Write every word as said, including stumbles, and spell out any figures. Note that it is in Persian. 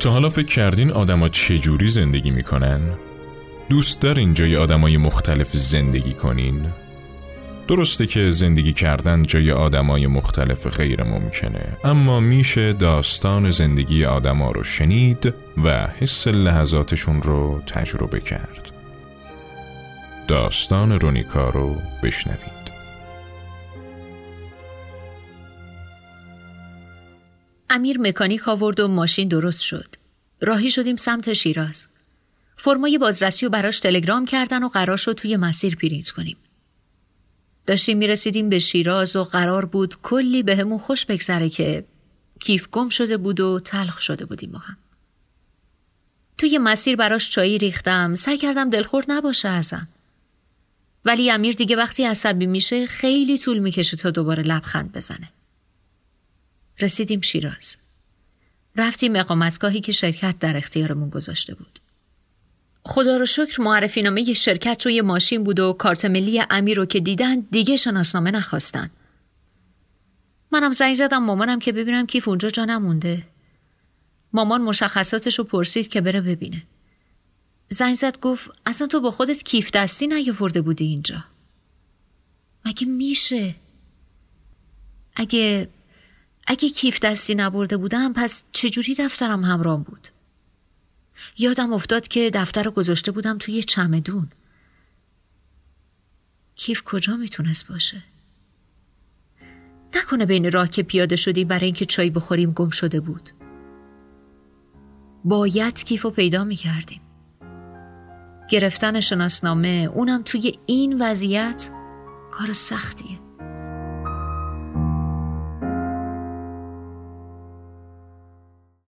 تا حالا فکر کردین آدم ها چجوری زندگی میکنن؟ دوست دارین جای آدم های مختلف زندگی کنین؟ درسته که زندگی کردن جای آدم های مختلف غیر ممکنه، اما میشه داستان زندگی آدم ها رو شنید و حس لحظاتشون رو تجربه کرد. داستان رونیکا رو بشنوید. امیر مکانیک آورد و ماشین درست شد. راهی شدیم سمت شیراز. فرمای بازرسی رو براش تلگرام کردن و قرار شد توی مسیر پرینت کنیم. داشتیم میرسیدیم به شیراز و قرار بود کلی به همون خوش بگذره که کیف گم شده بود و تلخ شده بودیم با هم. توی مسیر براش چایی ریختم، سعی کردم دلخور نباشه ازم. ولی امیر دیگه وقتی عصبی میشه خیلی طول میکشه تا دوباره لبخند بزنه. رسیدیم شیراز. رفتیم اقامتگاهی که شرکت در اختیارمون گذاشته بود. خدا رو شکر معرفی نامه یه شرکت روی ماشین بود و کارت ملی امیر رو که دیدن دیگه شناسنامه نخواستن. منم زنگ زدم مامانم که ببینم کیف اونجا جا نمونده. مامان مشخصاتش رو پرسید که بره ببینه. زنگ زد گفت اصلا تو با خودت کیف دستی نیاورده بودی اینجا. مگه میشه؟ اگه اگه کیف دستی نبرده بودم پس چجوری دفترم همرام بود؟ یادم افتاد که دفتر رو گذاشته بودم توی چمدون. کیف کجا میتونست باشه؟ نکنه بین راه که پیاده شدیم برای اینکه چای بخوریم گم شده بود. باید کیف رو پیدا میکردیم. گرفتن شناسنامه اونم توی این وضعیت کار سختیه.